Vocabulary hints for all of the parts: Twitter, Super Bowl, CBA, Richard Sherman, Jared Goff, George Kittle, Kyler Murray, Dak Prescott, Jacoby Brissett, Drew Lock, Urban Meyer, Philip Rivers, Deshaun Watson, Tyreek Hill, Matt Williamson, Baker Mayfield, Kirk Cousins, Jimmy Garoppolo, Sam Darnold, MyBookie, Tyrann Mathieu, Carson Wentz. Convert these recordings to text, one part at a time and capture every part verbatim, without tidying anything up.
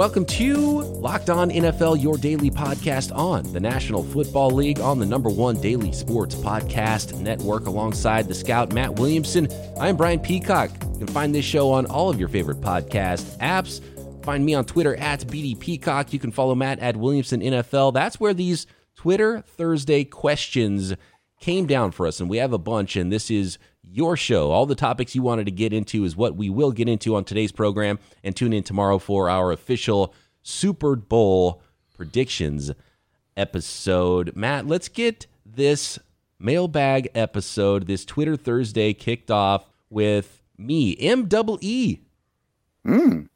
Welcome to Locked On N F L, your daily podcast on the National Football League, on the number one daily sports podcast network, alongside the scout Matt Williamson. I'm Brian Peacock. You can find this show on all of your favorite podcast apps. Find me on Twitter at B D Peacock. You can follow Matt at Williamson N F L. That's where these Twitter Thursday questions came down for us, and we have a bunch, and this is your show. All the topics you wanted to get into is what we will get into on today's program, and tune in tomorrow for our official Super Bowl predictions episode. Matt, let's get this mailbag episode, this Twitter Thursday, kicked off with me, M E E. Mm.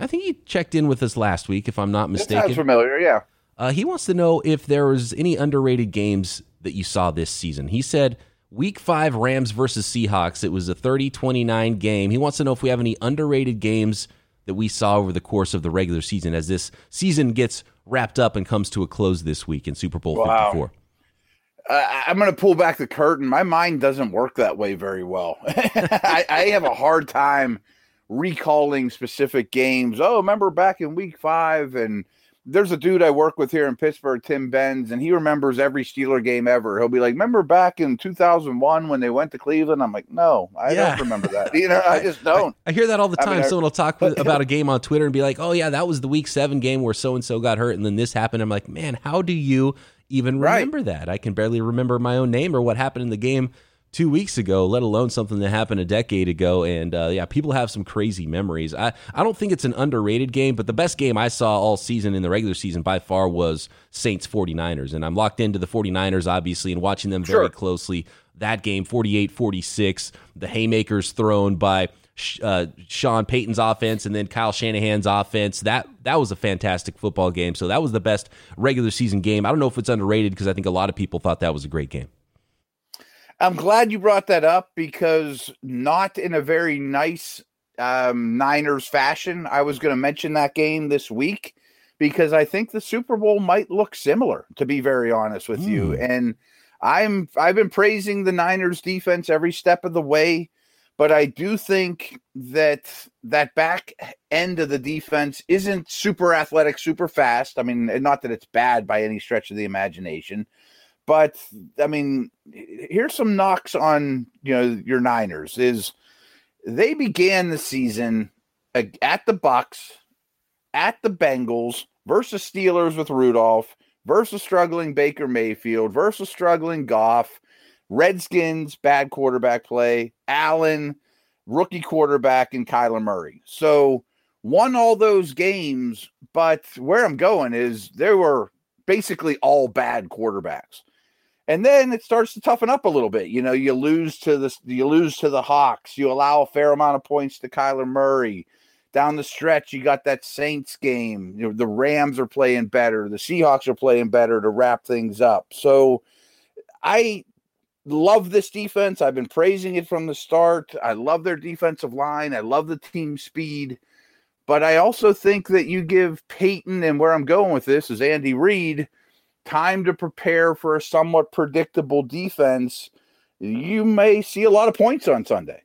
I think he checked in with us last week, if I'm not mistaken. That sounds familiar, yeah. Uh, he wants to know if there was any underrated games that you saw this season. He said, Week five, Rams versus Seahawks. It was a thirty twenty-nine game. He wants to know if we have any underrated games that we saw over the course of the regular season as this season gets wrapped up and comes to a close this week in Super Bowl wow. fifty-four. Uh, I'm going to pull back the curtain. My mind doesn't work that way very well. I, I have a hard time recalling specific games. Oh, remember back in week five? And there's a dude I work with here in Pittsburgh, Tim Benz, and he remembers every Steeler game ever. He'll be like, remember back in two thousand one when they went to Cleveland? I'm like, no, I yeah. don't remember that. You know, I just don't. I, I hear that all the time. I mean, Someone I, will talk with, about a game on Twitter and be like, oh, yeah, that was the week seven game where so-and-so got hurt, and then this happened. I'm like, man, how do you even remember right. that? I can barely remember my own name or what happened in the game two weeks ago, let alone something that happened a decade ago. And, uh, yeah, people have some crazy memories. I, I don't think it's an underrated game, but the best game I saw all season in the regular season by far was Saints forty-niners. And I'm locked into the forty-niners, obviously, and watching them very sure. closely. That game, forty-eight forty-six, the haymakers thrown by uh, Sean Payton's offense and then Kyle Shanahan's offense. That that was a fantastic football game. So that was the best regular season game. I don't know if it's underrated because I think a lot of people thought that was a great game. I'm glad you brought that up because not in a very nice um, Niners fashion. I was going to mention that game this week because I think the Super Bowl might look similar, to be very honest with mm. you. And I'm I've been praising the Niners defense every step of the way, but I do think that that back end of the defense isn't super athletic, super fast. I mean, not that it's bad by any stretch of the imagination. But, I mean, here's some knocks on, you know, your Niners is they began the season at the Bucks, at the Bengals, versus Steelers with Rudolph, versus struggling Baker Mayfield, versus struggling Goff, Redskins, bad quarterback play, Allen, rookie quarterback, and Kyler Murray. So won all those games, but where I'm going is there were basically all bad quarterbacks. And then it starts to toughen up a little bit. You know, you lose to the you lose to the Hawks. You allow a fair amount of points to Kyler Murray. Down the stretch, you got that Saints game. You know, the Rams are playing better. The Seahawks are playing better to wrap things up. So I love this defense. I've been praising it from the start. I love their defensive line. I love the team speed. But I also think that you give Peyton, and where I'm going with this is Andy Reid, time to prepare for a somewhat predictable defense. You may see a lot of points on Sunday.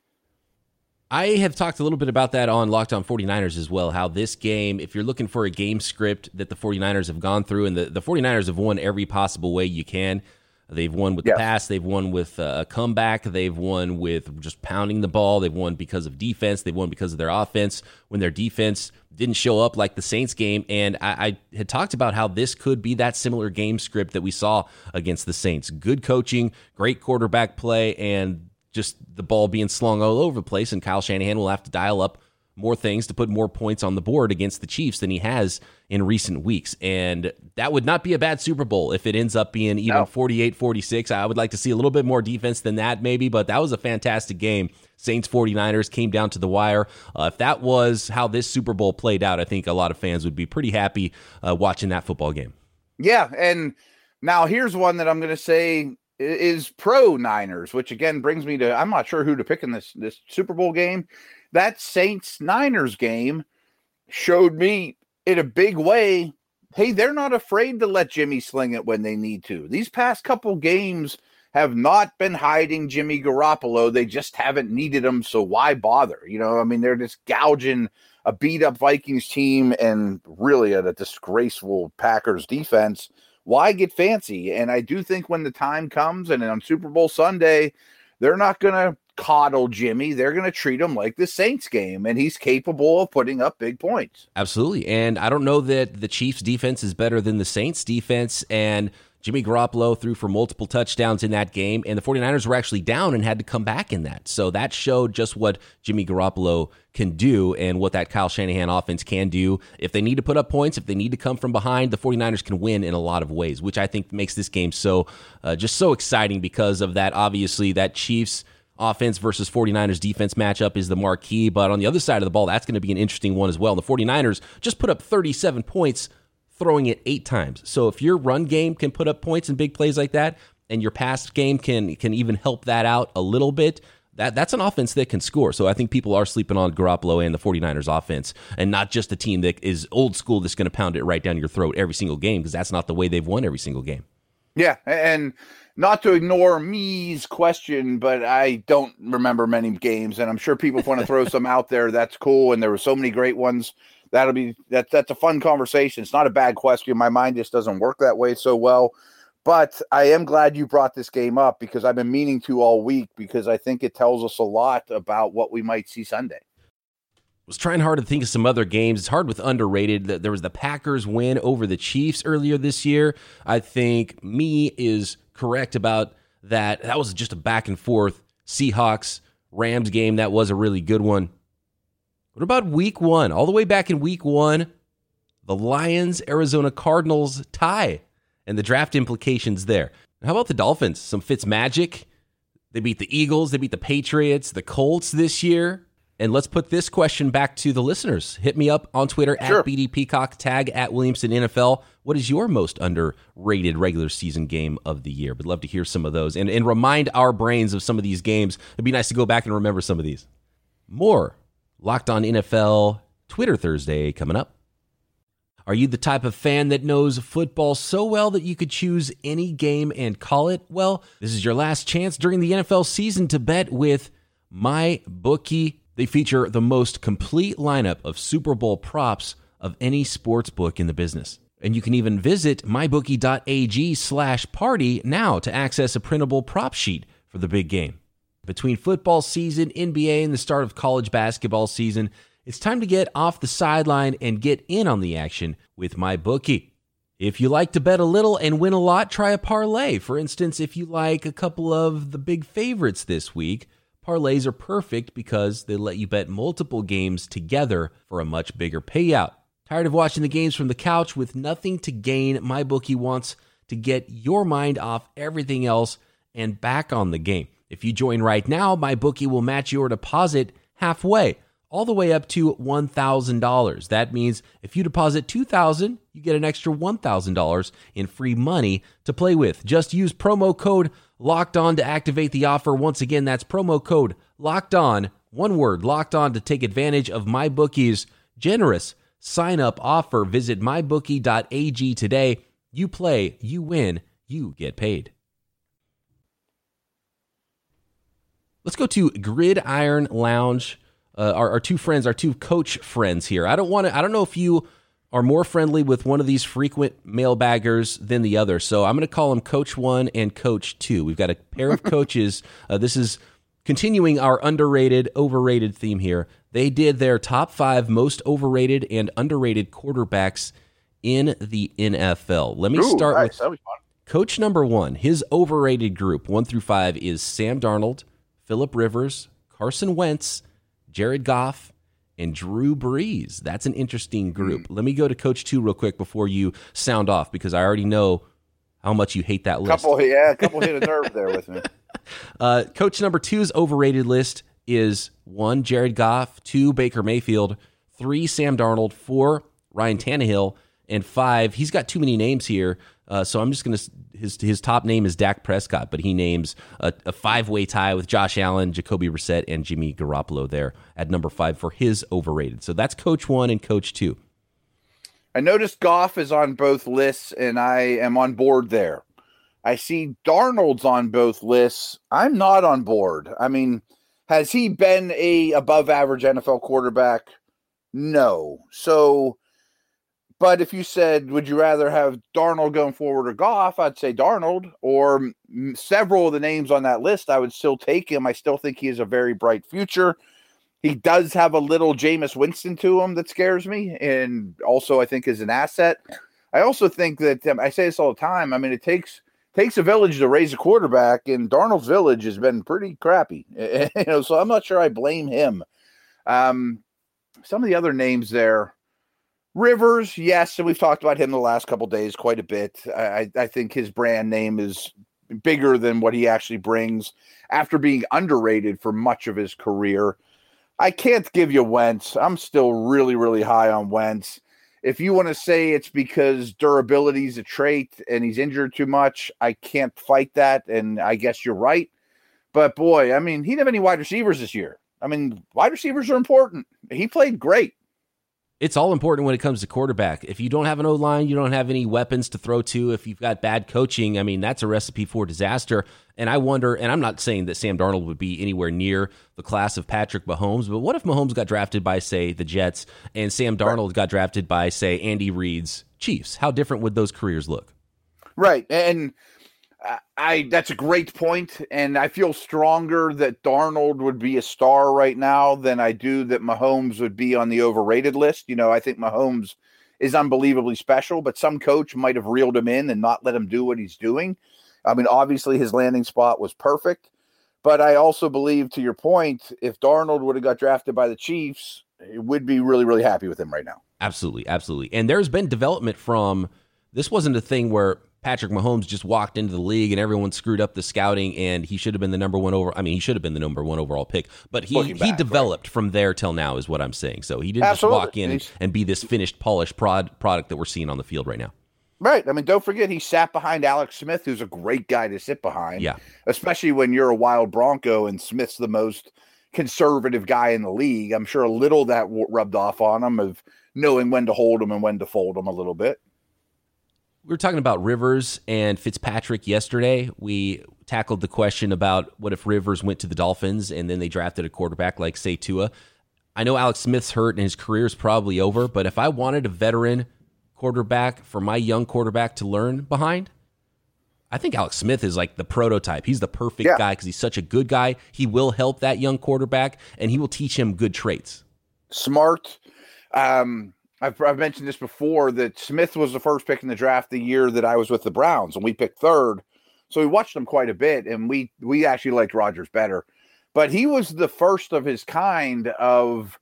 I have talked a little bit about that on Locked On forty-niners as well, how this game, if you're looking for a game script that the forty-niners have gone through, and the, the forty-niners have won every possible way you can. They've won with yeah. the pass. They've won with a comeback. They've won with just pounding the ball. They've won because of defense. They've won because of their offense when their defense didn't show up, like the Saints game. And I, I had talked about how this could be that similar game script that we saw against the Saints. Good coaching, great quarterback play, and just the ball being slung all over the place. And Kyle Shanahan will have to dial up more things to put more points on the board against the Chiefs than he has in recent weeks. And that would not be a bad Super Bowl if it ends up being even forty-eight forty-six. I would like to see a little bit more defense than that maybe, but that was a fantastic game. Saints forty-niners came down to the wire. Uh, if that was how this Super Bowl played out, I think a lot of fans would be pretty happy uh, watching that football game. Yeah, and now here's one that I'm going to say is pro Niners, which again brings me to, I'm not sure who to pick in this, this Super Bowl game. That Saints Niners game showed me in a big way, hey, they're not afraid to let Jimmy sling it when they need to. These past couple games have not been hiding Jimmy Garoppolo. They just haven't needed him, so why bother? You know, I mean, they're just gouging a beat-up Vikings team and really a, a disgraceful Packers defense, why get fancy? And I do think when the time comes, and on Super Bowl Sunday, they're not going to coddle Jimmy. They're going to treat him like the Saints game, and he's capable of putting up big points. Absolutely, and I don't know that the Chiefs' defense is better than the Saints' defense, and Jimmy Garoppolo threw for multiple touchdowns in that game, and the 49ers were actually down and had to come back in that. So that showed just what Jimmy Garoppolo can do and what that Kyle Shanahan offense can do. If they need to put up points, if they need to come from behind, the 49ers can win in a lot of ways, which I think makes this game so uh, just so exciting because of that. Obviously, that Chiefs offense versus 49ers defense matchup is the marquee, but on the other side of the ball, that's going to be an interesting one as well. The 49ers just put up thirty-seven points, throwing it eight times. So if your run game can put up points and big plays like that, and your pass game can can even help that out a little bit, that that's an offense that can score. So I think people are sleeping on Garoppolo and the 49ers offense, and not just a team that is old school that's going to pound it right down your throat every single game, because that's not the way they've won every single game. Yeah, and not to ignore me's question, but I don't remember many games, and I'm sure people want to throw some out there. That's cool, and there were so many great ones. That'll be that. That's a fun conversation. It's not a bad question. My mind just doesn't work that way so well. But I am glad you brought this game up because I've been meaning to all week because I think it tells us a lot about what we might see Sunday. Was trying hard to think of some other games. It's hard with underrated. There was the Packers win over the Chiefs earlier this year. I think me is correct about that. That was just a back and forth Seahawks Rams game. That was a really good one. What about week one? All the way back in week one, the Lions-Arizona Cardinals tie and the draft implications there. How about the Dolphins? Some Fitzmagic. They beat the Eagles. They beat the Patriots, the Colts this year. And let's put this question back to the listeners. Hit me up on Twitter, sure. At B D Peacock, tag at Williamson N F L. What is your most underrated regular season game of the year? We'd love to hear some of those and, and remind our brains of some of these games. It'd be nice to go back and remember some of these. More Locked On N F L Twitter Thursday coming up. Are you the type of fan that knows football so well that you could choose any game and call it? Well, this is your last chance during the N F L season to bet with MyBookie. They feature the most complete lineup of Super Bowl props of any sports book in the business. And you can even visit mybookie.ag slash party now to access a printable prop sheet for the big game. Between football season, N B A, and the start of college basketball season, it's time to get off the sideline and get in on the action with MyBookie. If you like to bet a little and win a lot, try a parlay. For instance, if you like a couple of the big favorites this week, parlays are perfect because they let you bet multiple games together for a much bigger payout. Tired of watching the games from the couch with nothing to gain? MyBookie wants to get your mind off everything else and back on the game. If you join right now, MyBookie will match your deposit halfway, all the way up to one thousand dollars. That means if you deposit two thousand dollars, you get an extra one thousand dollars in free money to play with. Just use promo code LOCKEDON to activate the offer. Once again, that's promo code LOCKEDON, one word, LOCKEDON, to take advantage of MyBookie's generous sign-up offer. Visit mybookie.ag today. You play, you win, you get paid. Let's go to Gridiron Lounge. Uh, our, our two friends, our two coach friends here. I don't want to. I don't know if you are more friendly with one of these frequent mailbaggers than the other. So I'm going to call them Coach One and Coach Two. We've got a pair of coaches. Uh, this is continuing our underrated, overrated theme here. They did their top five most overrated and underrated quarterbacks in the N F L. Let me Ooh, start nice. with Coach Number One. His overrated group, one through five, is Sam Darnold, Philip Rivers, Carson Wentz, Jared Goff, and Drew Brees. That's an interesting group. Let me go to Coach Two real quick before you sound off, because I already know how much you hate that list. Couple, yeah, a couple hit a nerve there with me. Uh, Coach Number Two's overrated list is one, Jared Goff, two, Baker Mayfield, three, Sam Darnold, four, Ryan Tannehill, and five, he's got too many names here. Uh, so I'm just going to, his his top name is Dak Prescott, but he names a, a five-way tie with Josh Allen, Jacoby Brissett, and Jimmy Garoppolo there at number five for his overrated. So that's Coach One and Coach Two. I noticed Goff is on both lists, and I am on board there. I see Darnold's on both lists. I'm not on board. I mean, has he been a above-average N F L quarterback No. So, but if you said, would you rather have Darnold going forward or Goff? I'd say Darnold, or several of the names on that list. I would still take him. I still think he has a very bright future. He does have a little Jameis Winston to him that scares me, and also I think is an asset. I also think that um, I say this all the time. I mean, it takes takes a village to raise a quarterback, and Darnold's village has been pretty crappy. you know, so I'm not sure I blame him. Um, some of the other names there, Rivers, yes, and we've talked about him the last couple of days quite a bit. I, I think his brand name is bigger than what he actually brings after being underrated for much of his career. I can't give you Wentz. I'm still really, really high on Wentz. If you want to say it's because durability is a trait and he's injured too much, I can't fight that, and I guess you're right. But, boy, I mean, he didn't have any wide receivers this year. I mean, wide receivers are important. He played great. It's all important when it comes to quarterback. If you don't have an O-line, you don't have any weapons to throw to. If you've got bad coaching, I mean, that's a recipe for disaster. And I wonder, and I'm not saying that Sam Darnold would be anywhere near the class of Patrick Mahomes, but what if Mahomes got drafted by, say, the Jets, and Sam Darnold got drafted by, say, Andy Reid's Chiefs? How different would those careers look? Right, and I, I that's a great point, and I feel stronger that Darnold would be a star right now than I do that Mahomes would be on the overrated list. You know, I think Mahomes is unbelievably special, but some coach might have reeled him in and not let him do what he's doing. I mean, obviously his landing spot was perfect, but I also believe, to your point, if Darnold would have got drafted by the Chiefs, it would be really, really happy with him right now. Absolutely, absolutely. And there's been development from this. Wasn't a thing where Patrick Mahomes just walked into the league and everyone screwed up the scouting and he should have been the number one over. I mean, he should have been the number one overall pick, but he, he back, developed right? from there till now is what I'm saying. So he didn't Absolutely. just walk in and, and be this finished, polished prod, product that we're seeing on the field right now. Right. I mean, don't forget he sat behind Alex Smith, who's a great guy to sit behind. Yeah. Especially when you're a wild Bronco and Smith's the most conservative guy in the league. I'm sure a little that rubbed off on him of knowing when to hold him and when to fold him a little bit. We were talking about Rivers and Fitzpatrick yesterday. We tackled the question about what if Rivers went to the Dolphins and then they drafted a quarterback like, say, Tua. I know Alex Smith's hurt and his career is probably over, but if I wanted a veteran quarterback for my young quarterback to learn behind, I think Alex Smith is like the prototype. He's the perfect yeah. guy because he's such a good guy. He will help that young quarterback, and he will teach him good traits. Smart. Um I've, I've mentioned this before, that Smith was the first pick in the draft the year that I was with the Browns, and we picked third. So we watched him quite a bit, and we we actually liked Rodgers better. But he was the first of his kind of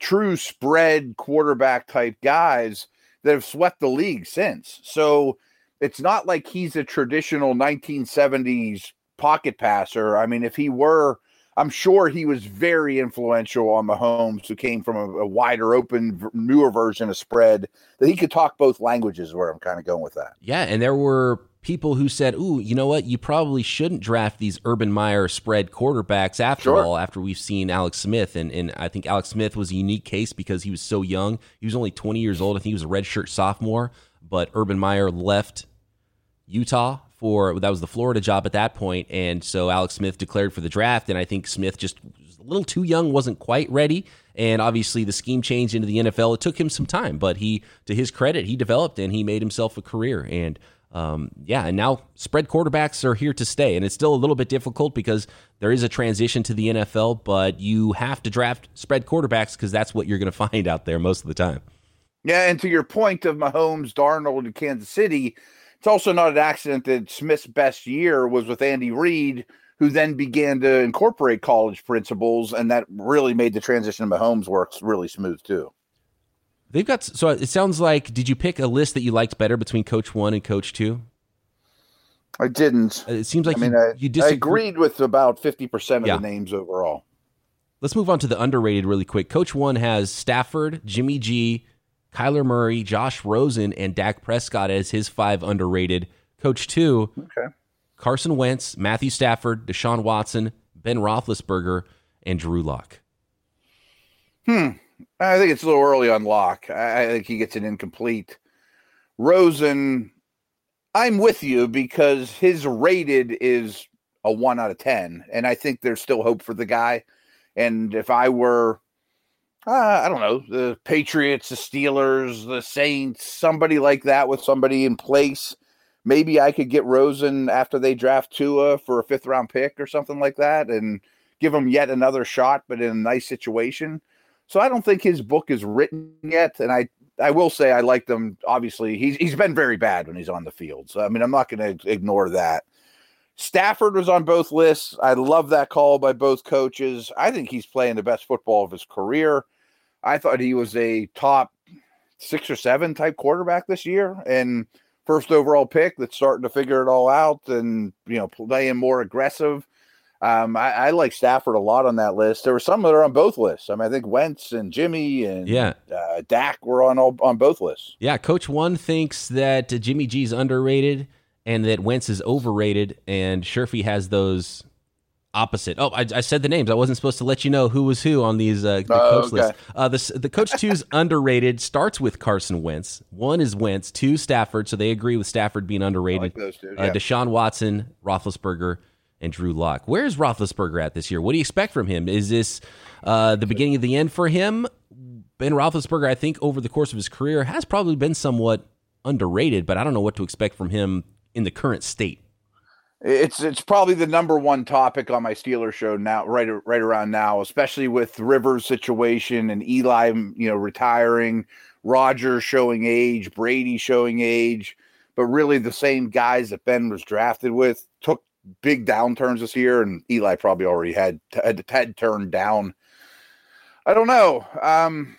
true spread quarterback-type guys that have swept the league since. So it's not like he's a traditional nineteen seventies pocket passer. I mean, if he were... I'm sure he was very influential on Mahomes, who came from a, a wider open, newer version of spread, that he could talk both languages, where I'm kind of going with that. Yeah, and there were people who said, ooh, you know what? You probably shouldn't draft these Urban Meyer spread quarterbacks after sure. all, after we've seen Alex Smith. And, and I think Alex Smith was a unique case because he was so young. He was only twenty years old. I think he was a redshirt sophomore. But Urban Meyer left Utah. For that was the Florida job at that point, and so Alex Smith declared for the draft, and I think Smith just was a little too young, wasn't quite ready, and obviously the scheme changed into the N F L. It took him some time, but he, to his credit, he developed and he made himself a career, and um, yeah, and now spread quarterbacks are here to stay, and it's still a little bit difficult because there is a transition to the N F L, but you have to draft spread quarterbacks because that's what you're going to find out there most of the time. Yeah, and to your point of Mahomes, Darnold, and Kansas City, it's also not an accident that Smith's best year was with Andy Reid, who then began to incorporate college principles, and that really made the transition to Mahomes works really smooth too. They've got, so it sounds like, did you pick a list that you liked better between Coach One and Coach Two? I didn't. It seems like I mean, you, I, you disagreed. I agreed with about fifty percent of yeah. the names overall. Let's move on to the underrated really quick. Coach One has Stafford, Jimmy G, Kyler Murray, Josh Rosen, and Dak Prescott as his five underrated. Coach Two, okay. Carson Wentz, Matthew Stafford, Deshaun Watson, Ben Roethlisberger, and Drew Lock. Hmm. I think it's a little early on Lock. I think he gets an incomplete. Rosen, I'm with you because his rated is a one out of ten, and I think there's still hope for the guy. And if I were... uh, I don't know, the Patriots, the Steelers, the Saints, somebody like that with somebody in place. Maybe I could get Rosen after they draft Tua for a fifth round pick or something like that and give him yet another shot, but in a nice situation. So I don't think his book is written yet. And I, I will say I like them. Obviously, he's he's been very bad when he's on the field. So, I mean, I'm not going to ignore that. Stafford was on both lists. I love that call by both coaches. I think he's playing the best football of his career. I thought he was a top six or seven type quarterback this year. And first overall pick that's starting to figure it all out and, you know, playing more aggressive. Um, I, I like Stafford a lot on that list. There were some that are on both lists. I mean, I think Wentz and Jimmy and yeah. uh, Dak were on all, on both lists. Yeah, Coach One thinks that Jimmy G's underrated and that Wentz is overrated, and Sherfy has those opposite. Oh, I, I said the names. I wasn't supposed to let you know who was who on these uh, the oh, coach okay. lists. Uh, the, the Coach Two's underrated starts with Carson Wentz. One is Wentz, two Stafford, so they agree with Stafford being underrated. Like those two, yeah. uh, Deshaun Watson, Roethlisberger, and Drew Lock. Where's Roethlisberger at this year? What do you expect from him? Is this uh, the beginning of the end for him? Ben Roethlisberger, I think, over the course of his career has probably been somewhat underrated, but I don't know what to expect from him in the current state. It's it's probably the number one topic on my Steelers show now, right right around now, especially with Rivers' situation and Eli, you know, retiring, Rodgers showing age, Brady showing age, but really the same guys that Ben was drafted with took big downturns this year, and Eli probably already had had, had turned down. I don't know. Um,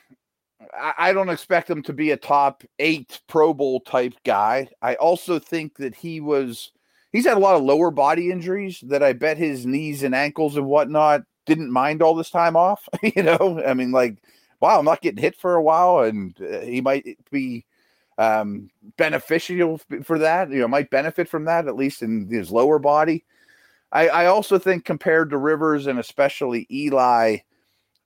I, I don't expect him to be a top eight Pro Bowl type guy. I also think that he was he's had a lot of lower body injuries that I bet his knees and ankles and whatnot didn't mind all this time off. You know, I mean, like, wow, I'm not getting hit for a while, and uh, he might be Um, beneficial for that, you know, might benefit from that, at least in his lower body. I, I also think compared to Rivers and especially Eli,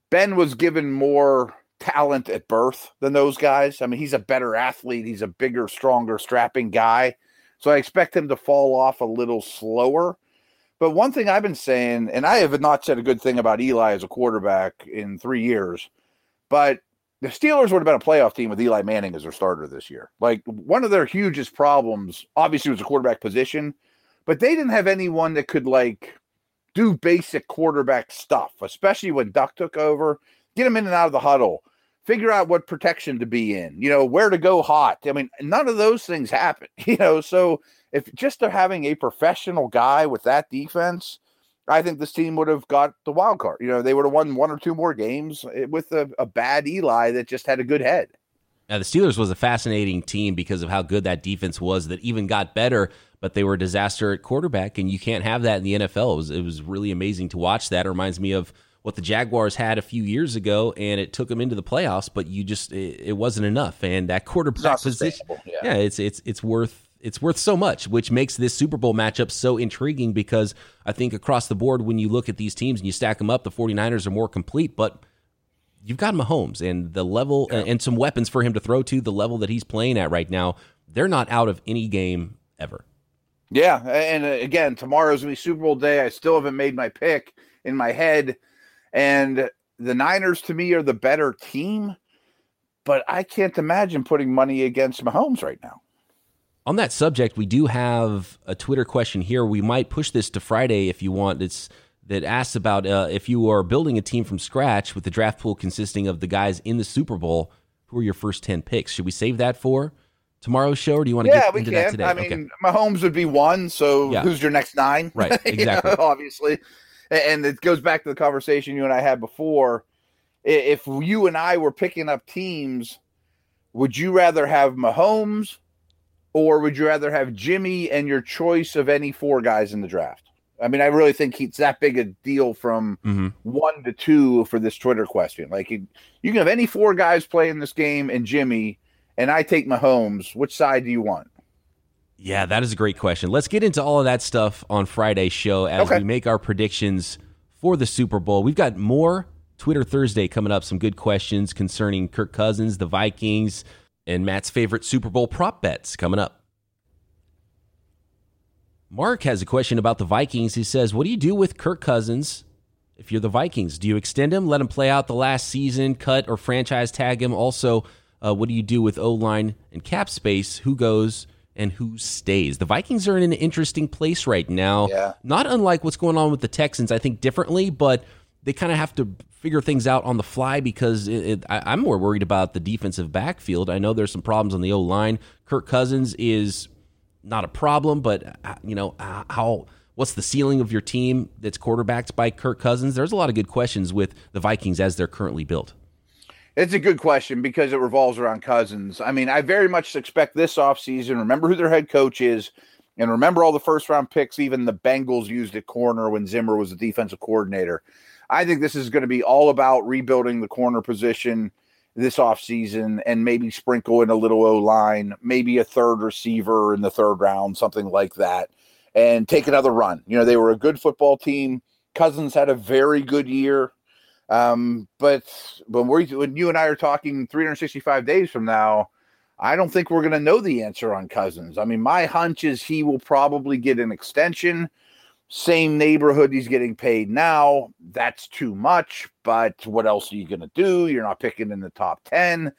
Ben was given more talent at birth than those guys. I mean, he's a better athlete. He's a bigger, stronger, strapping guy. So I expect him to fall off a little slower. But one thing I've been saying, and I have not said a good thing about Eli as a quarterback in three years, but the Steelers would have been a playoff team with Eli Manning as their starter this year. Like, one of their hugest problems, obviously, was the quarterback position, but they didn't have anyone that could, like, do basic quarterback stuff, especially when Duck took over. Get him in and out of the huddle. Figure out what protection to be in. You know, where to go hot. I mean, none of those things happen, you know. So if just they're having a professional guy with that defense, I think this team would have got the wild card. You know, they would have won one or two more games with a, a bad Eli that just had a good head. Now, the Steelers was a fascinating team because of how good that defense was that even got better, but they were a disaster at quarterback, and you can't have that in the N F L. It was, it was really amazing to watch that. It reminds me of what the Jaguars had a few years ago, and it took them into the playoffs, but you just it, it wasn't enough. And that quarterback position, yeah. yeah, it's it's it's worth It's worth so much, which makes this Super Bowl matchup so intriguing because I think across the board, when you look at these teams and you stack them up, the 49ers are more complete, but you've got Mahomes and the level yeah. and some weapons for him to throw to the level that he's playing at right now. They're not out of any game ever. Yeah. And again, tomorrow's going to be Super Bowl day. I still haven't made my pick in my head. And the Niners to me are the better team, but I can't imagine putting money against Mahomes right now. On that subject, we do have a Twitter question here. We might push this to Friday if you want. It's that asks about uh, if you are building a team from scratch with the draft pool consisting of the guys in the Super Bowl, who are your first ten picks? Should we save that for tomorrow's show, or do you want to yeah, get into can. that today? I mean, okay. Mahomes would be one, so yeah. who's your next nine? Right, exactly. You know, obviously. And it goes back to the conversation you and I had before. If you and I were picking up teams, would you rather have Mahomes, or would you rather have Jimmy and your choice of any four guys in the draft? I mean, I really think it's that big a deal from mm-hmm. one to two for this Twitter question. Like, you, you can have any four guys playing this game and Jimmy, and I take Mahomes. Which side do you want? Yeah, that is a great question. Let's get into all of that stuff on Friday's show as okay. we make our predictions for the Super Bowl. We've got more Twitter Thursday coming up, some good questions concerning Kirk Cousins, the Vikings, and Matt's favorite Super Bowl prop bets coming up. Mark has a question about the Vikings. He says, what do you do with Kirk Cousins If you're the Vikings, do you extend him, let him play out the last season, cut or franchise tag him? Also, uh, what do you do with O-line and cap space? Who goes and who stays? The Vikings are in an interesting place right now. Yeah. Not unlike what's going on with the Texans, I think differently, but they kind of have to figure things out on the fly because it, it, I, I'm more worried about the defensive backfield. I know there's some problems on the O-line. Kirk Cousins is not a problem, but you know how what's the ceiling of your team that's quarterbacked by Kirk Cousins? There's a lot of good questions with the Vikings as they're currently built. It's a good question because it revolves around Cousins. I mean, I very much expect this offseason, remember who their head coach is, and remember all the first-round picks even the Bengals used at corner when Zimmer was the defensive coordinator. I think this is going to be all about rebuilding the corner position this offseason and maybe sprinkle in a little O-line, maybe a third receiver in the third round, something like that, and take another run. You know, they were a good football team. Cousins had a very good year. Um, but when, we're, when you and I are talking three hundred sixty-five days from now, I don't think we're going to know the answer on Cousins. I mean, my hunch is he will probably get an extension. Same neighborhood he's getting paid now. That's too much, but what else are you going to do? You're not picking in the top ten.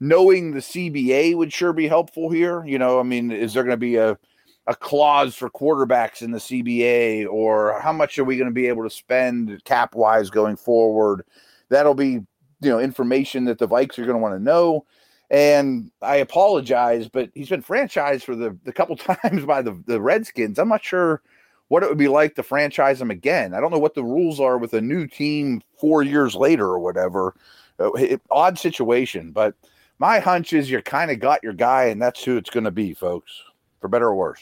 Knowing the C B A would sure be helpful here. You know, I mean, is there going to be a, a clause for quarterbacks in the C B A, or how much are we going to be able to spend cap wise going forward? That'll be, you know, information that the Vikes are going to want to know. And I apologize, but he's been franchised for the, the couple times by the, the Redskins. I'm not sure what it would be like to franchise him again. I don't know what the rules are with a new team four years later or whatever. It, odd situation, but my hunch is you kind of got your guy, and that's who it's going to be, folks, for better or worse.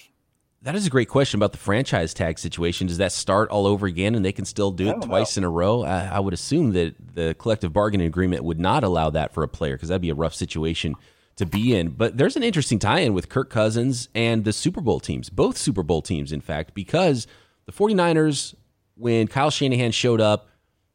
That is a great question about the franchise tag situation. Does that start all over again and they can still do it twice know. in a row? I, I would assume that the collective bargaining agreement would not allow that for a player because that'd be a rough situation to be in. But there's an interesting tie-in with Kirk Cousins and the Super Bowl teams, both Super Bowl teams, in fact, because the 49ers, when Kyle Shanahan showed up,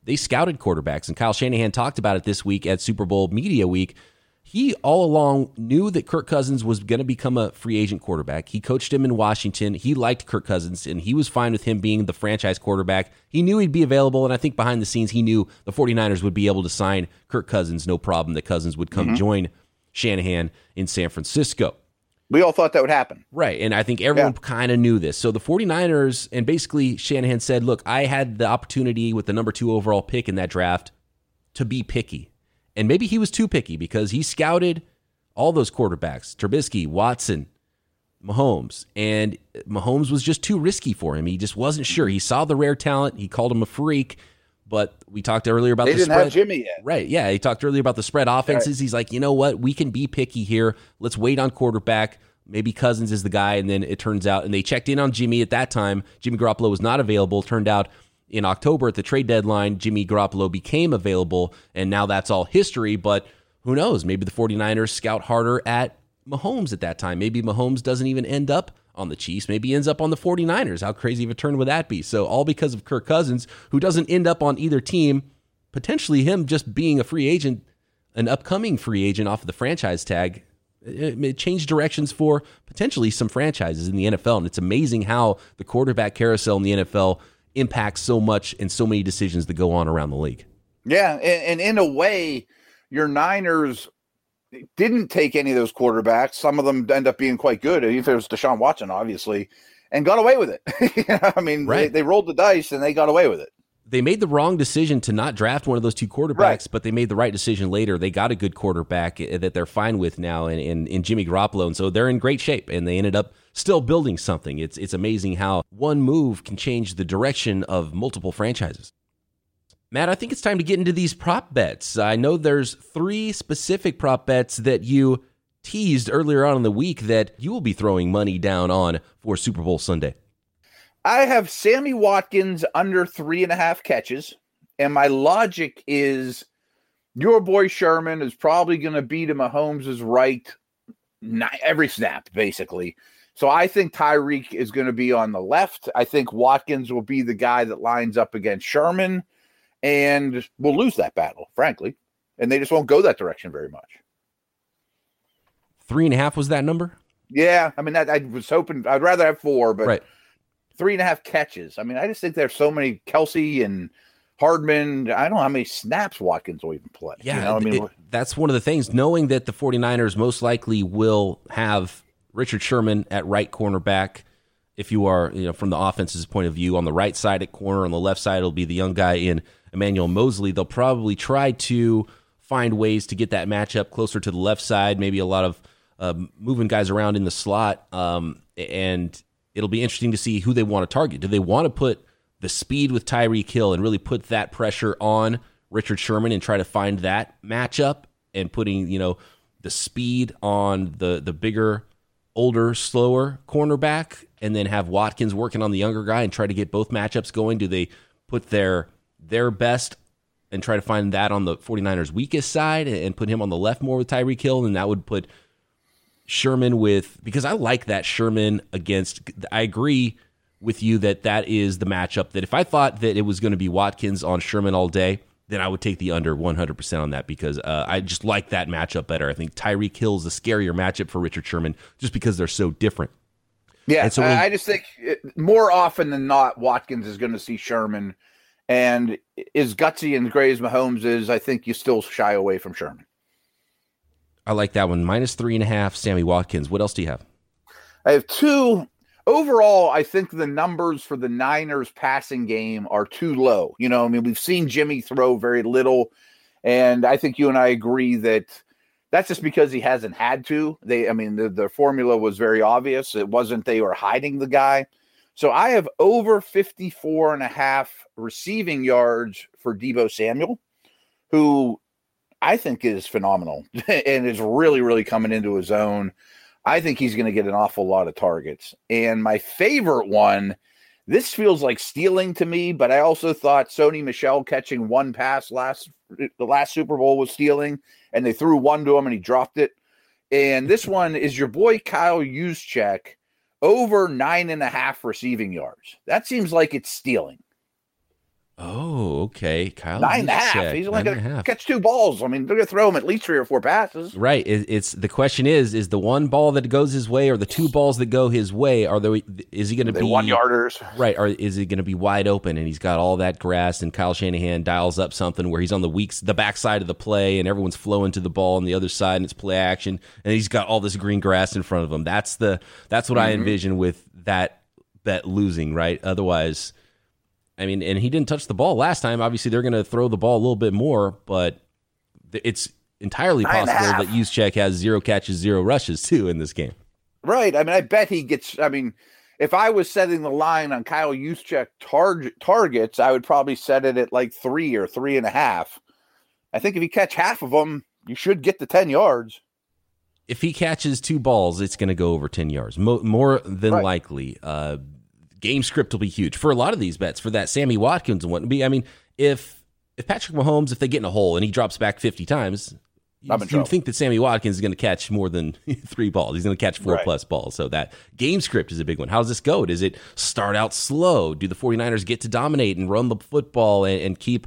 they scouted quarterbacks. And Kyle Shanahan talked about it this week at Super Bowl Media Week. He all along knew that Kirk Cousins was going to become a free agent quarterback. He coached him in Washington. He liked Kirk Cousins, and he was fine with him being the franchise quarterback. He knew he'd be available, and I think behind the scenes he knew the 49ers would be able to sign Kirk Cousins, no problem, that Cousins would come mm-hmm. join Shanahan in San Francisco. We all thought that would happen. Right, and I think everyone yeah. kind of knew this. So the 49ers, and basically Shanahan said, look, I had the opportunity with the number two overall pick in that draft to be picky. And maybe he was too picky because he scouted all those quarterbacks, Trubisky, Watson, Mahomes, and Mahomes was just too risky for him. He just wasn't sure. He saw the rare talent. He called him a freak, but we talked earlier about they the didn't spread. Have Jimmy yet. Right, yeah, he talked earlier about the spread offenses. Right. He's like, you know what? We can be picky here. Let's wait on quarterback. Maybe Cousins is the guy, and then it turns out, and they checked in on Jimmy at that time. Jimmy Garoppolo was not available. Turned out, in October at the trade deadline, Jimmy Garoppolo became available, and now that's all history. But who knows? Maybe the 49ers scout harder at Mahomes at that time. Maybe Mahomes doesn't even end up on the Chiefs. Maybe he ends up on the 49ers. How crazy of a turn would that be? So all because of Kirk Cousins, who doesn't end up on either team, potentially him just being a free agent, an upcoming free agent off of the franchise tag, it changed directions for potentially some franchises in the N F L. And it's amazing how the quarterback carousel in the N F L impacts so much and so many decisions that go on around the league. Yeah, and, and in a way, your Niners didn't take any of those quarterbacks. Some of them end up being quite good, if it was Deshaun Watson, obviously, and got away with it. you know, I mean, right. they, they rolled the dice and they got away with it. They made the wrong decision to not draft one of those two quarterbacks, right. but they made the right decision later. They got a good quarterback that they're fine with now and in, in, in Jimmy Garoppolo, and so they're in great shape, and they ended up still building something. It's it's amazing how one move can change the direction of multiple franchises. Matt, I think it's time to get into these prop bets. I know there's three specific prop bets that you teased earlier on in the week that you will be throwing money down on for Super Bowl Sunday. I have Sammy Watkins under three and a half catches, and my logic is your boy Sherman is probably going to be to Mahomes' right every snap, basically. So I think Tyreek is going to be on the left. I think Watkins will be the guy that lines up against Sherman, and we'll lose that battle, frankly. And they just won't go that direction very much. Three and a half was that number? Yeah, I mean, that, I was hoping I'd rather have four, but right. Three and a half catches. I mean, I just think there's so many Kelsey and Hardman, I don't know how many snaps Watkins will even play. Yeah, you know what I mean? It, that's one of the things, knowing that the 49ers most likely will have Richard Sherman at right cornerback. If you are, you know, from the offense's point of view, on the right side at corner, on the left side, it'll be the young guy in Emmanuel Mosley. They'll probably try to find ways to get that matchup closer to the left side, maybe a lot of uh, moving guys around in the slot. Um, and it'll be interesting to see who they want to target. Do they want to put the speed with Tyreek Hill and really put that pressure on Richard Sherman and try to find that matchup, and putting, you know, the speed on the the bigger, older, slower cornerback, and then have Watkins working on the younger guy and try to get both matchups going? Do they put their their best and try to find that on the 49ers' weakest side and put him on the left more with Tyreek Hill? And that would put Sherman with, because I like that Sherman against, I agree with you that that is the matchup that if I thought that it was going to be Watkins on Sherman all day, then I would take the under one hundred percent on that, because uh, I just like that matchup better. I think Tyreek Hill's a scarier matchup for Richard Sherman just because they're so different. Yeah, so when- I just think more often than not, Watkins is going to see Sherman, and as gutsy and great as Mahomes is, I think you still shy away from Sherman. I like that one. Minus three and a half, Sammy Watkins. What else do you have? I have two. Overall, I think the numbers for the Niners passing game are too low. You know, I mean, we've seen Jimmy throw very little, and I think you and I agree that that's just because he hasn't had to. They, I mean, the, the formula was very obvious. It wasn't they were hiding the guy. So I have over fifty-four and a half receiving yards for Deebo Samuel, who I think is phenomenal and is really, really coming into his own. I think he's going to get an awful lot of targets. And my favorite one, this feels like stealing to me, but I also thought Sony Michel catching one pass last the last Super Bowl was stealing, and they threw one to him and he dropped it. And this one is your boy Kyle Juszczyk, over nine and a half receiving yards. That seems like it's stealing. Oh, okay. Kyle nine and a half. He's only going to catch two balls. I mean, they're going to throw him at least three or four passes. Right. It, it's the question is, is the one ball that goes his way or the two balls that go his way, are there, is he going to be one yarders? Right. Or is he going to be wide open and he's got all that grass and Kyle Shanahan dials up something where he's on the weak, the backside of the play and everyone's flowing to the ball on the other side and it's play action and he's got all this green grass in front of him. That's the, that's what mm-hmm. I envision with that bet losing, right? Otherwise, I mean, and he didn't touch the ball last time. Obviously, they're going to throw the ball a little bit more, but it's entirely possible that Juszczyk has zero catches, zero rushes, too, in this game. Right. I mean, I bet he gets – I mean, if I was setting the line on Kyle Juszczyk tar- targets, I would probably set it at like three or three and a half. I think if you catch half of them, you should get the ten yards. If he catches two balls, it's going to go over ten yards, Mo- more than right. likely. Uh Game script will be huge for a lot of these bets. For that Sammy Watkins and whatnot, I mean, if if Patrick Mahomes, if they get in a hole and he drops back fifty times, you would think that Sammy Watkins is going to catch more than three balls. He's going to catch four right. plus balls. So that game script is a big one. How does this go? Does it start out slow? Do the 49ers get to dominate and run the football and, and keep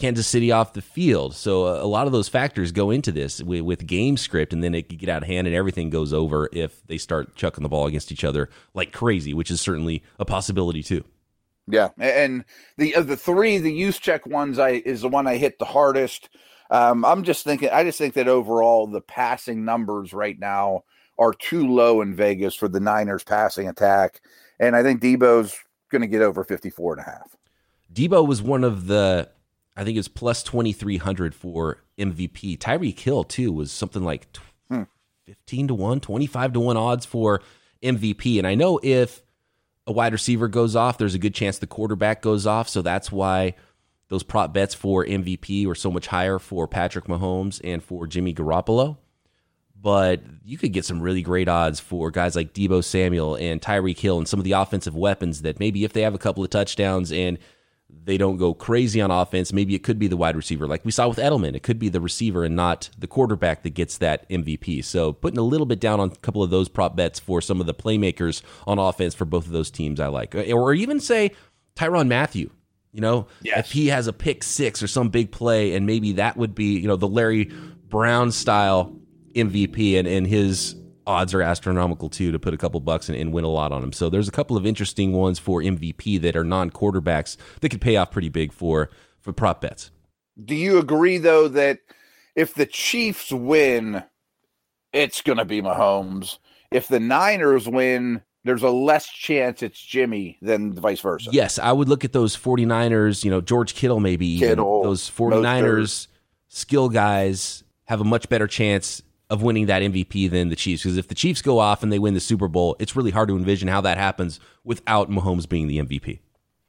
Kansas City off the field? So a lot of those factors go into this with, with game script, and then it could get out of hand and everything goes over if they start chucking the ball against each other like crazy, which is certainly a possibility too. Yeah, and the of the three, the Juszczyk ones I is the one I hit the hardest. Um, I'm just thinking, I just think that overall the passing numbers right now are too low in Vegas for the Niners passing attack, and I think Deebo's going to get over fifty-four and a half. Deebo was one of the I think it was plus twenty-three hundred for M V P. Tyreek Hill, too, was something like fifteen to one, twenty-five to one odds for M V P. And I know if a wide receiver goes off, there's a good chance the quarterback goes off. So that's why those prop bets for M V P were so much higher for Patrick Mahomes and for Jimmy Garoppolo. But you could get some really great odds for guys like Deebo Samuel and Tyreek Hill and some of the offensive weapons that maybe if they have a couple of touchdowns and they don't go crazy on offense, maybe it could be the wide receiver. Like we saw with Edelman, it could be the receiver and not the quarterback that gets that M V P. So putting a little bit down on a couple of those prop bets for some of the playmakers on offense for both of those teams I like. Or even say Tyrann Mathieu, you know, yes. if he has a pick six or some big play, and maybe that would be, you know, the Larry Brown style M V P and, and his odds are astronomical too to put a couple bucks in and win a lot on them. So there's a couple of interesting ones for M V P that are non-quarterbacks that could pay off pretty big for for prop bets. Do you agree though that if the Chiefs win, it's going to be Mahomes? If the Niners win, there's a less chance it's Jimmy than vice versa. Yes, I would look at those 49ers, you know, George Kittle maybe. Kittle, those 49ers skill guys have a much better chance of winning that M V P than the Chiefs. Because if the Chiefs go off and they win the Super Bowl, it's really hard to envision how that happens without Mahomes being the M V P.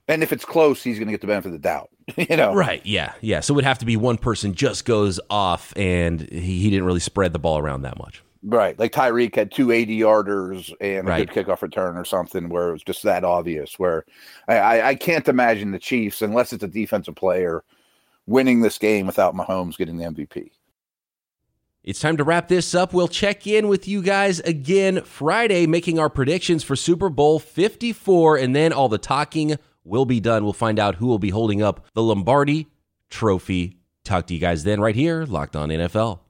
And if it's close, he's going to get the benefit of the doubt, you know? Right, yeah, yeah. So it would have to be one person just goes off, and he, he didn't really spread the ball around that much. Right, like Tyreek had two eighty-yarders and a right. good kickoff return or something where it was just that obvious, where I, I can't imagine the Chiefs, unless it's a defensive player, winning this game without Mahomes getting the M V P. It's time to wrap this up. We'll check in with you guys again Friday, making our predictions for Super Bowl fifty-four, and then all the talking will be done. We'll find out who will be holding up the Lombardi Trophy. Talk to you guys then right here, Locked On N F L.